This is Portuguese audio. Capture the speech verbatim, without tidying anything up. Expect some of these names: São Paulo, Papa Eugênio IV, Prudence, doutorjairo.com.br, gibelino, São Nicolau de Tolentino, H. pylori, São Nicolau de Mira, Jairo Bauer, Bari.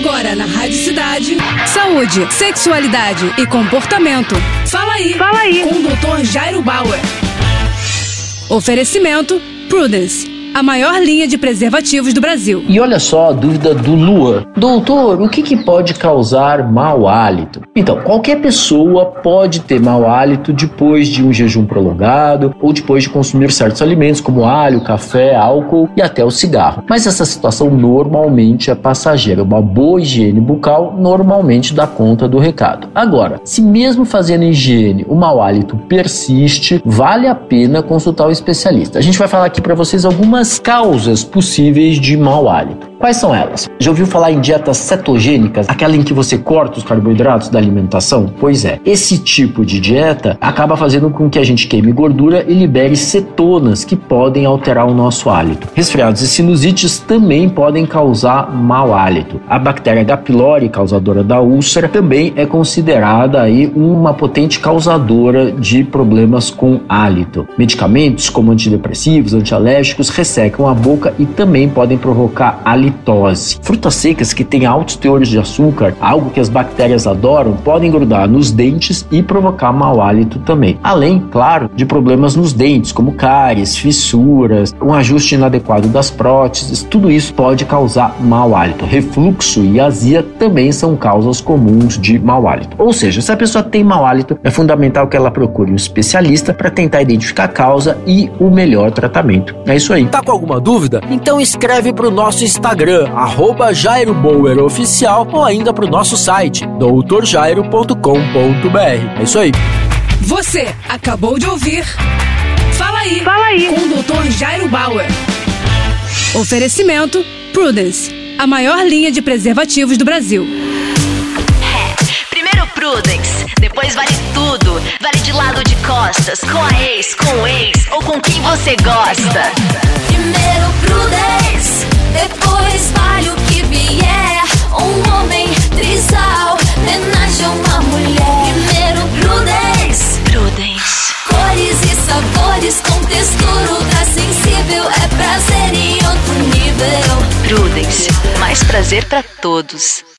agora na Rádio Cidade. Saúde, sexualidade e comportamento. Fala aí, Fala aí. Com o doutor Jairo Bauer. Oferecimento Prudence, a maior linha de preservativos do Brasil. E olha só a dúvida do Lua. Doutor, o que, que pode causar mau hálito? Então, qualquer pessoa pode ter mau hálito depois de um jejum prolongado ou depois de consumir certos alimentos como alho, café, álcool e até o cigarro. Mas essa situação normalmente é passageira. Uma boa higiene bucal normalmente dá conta do recado. Agora, se mesmo fazendo higiene o mau hálito persiste, vale a pena consultar o especialista. A gente vai falar aqui para vocês algumas As causas possíveis de mau hálito. Quais são elas? Já ouviu falar em dietas cetogênicas? Aquela em que você corta os carboidratos da alimentação? Pois é, esse tipo de dieta acaba fazendo com que a gente queime gordura e libere cetonas que podem alterar o nosso hálito. Resfriados e sinusites também podem causar mau hálito. A bactéria H. pylori, causadora da úlcera, também é considerada aí uma potente causadora de problemas com hálito. Medicamentos como antidepressivos, antialérgicos, secam a boca e também podem provocar halitose. Frutas secas que têm altos teores de açúcar, algo que as bactérias adoram, podem grudar nos dentes e provocar mau hálito também. Além, claro, de problemas nos dentes, como cáries, fissuras, um ajuste inadequado das próteses, tudo isso pode causar mau hálito. Refluxo e azia também são causas comuns de mau hálito. Ou seja, se a pessoa tem mau hálito, é fundamental que ela procure um especialista para tentar identificar a causa e o melhor tratamento. É isso aí. Tá com alguma dúvida? Então escreve pro nosso Instagram, arroba Jairo Bauer Oficial, ou ainda pro nosso site, doutor jairo ponto com ponto b r. É isso aí. Você acabou de ouvir Fala aí, Fala aí. Com o doutor Jairo Bauer. Oferecimento Prudence, a maior linha de preservativos do Brasil. É, primeiro Prudence, depois vale tudo. Vale de lado de costas, com a ex, com o ex ou com quem você gosta. Primeiro Prudence, depois vale o que vier. Um homem, trisal, homenagem a uma mulher. Primeiro Prudence, Prudence. Cores e sabores com textura ultra sensível. É prazer em outro nível. Prudence, mais prazer pra todos.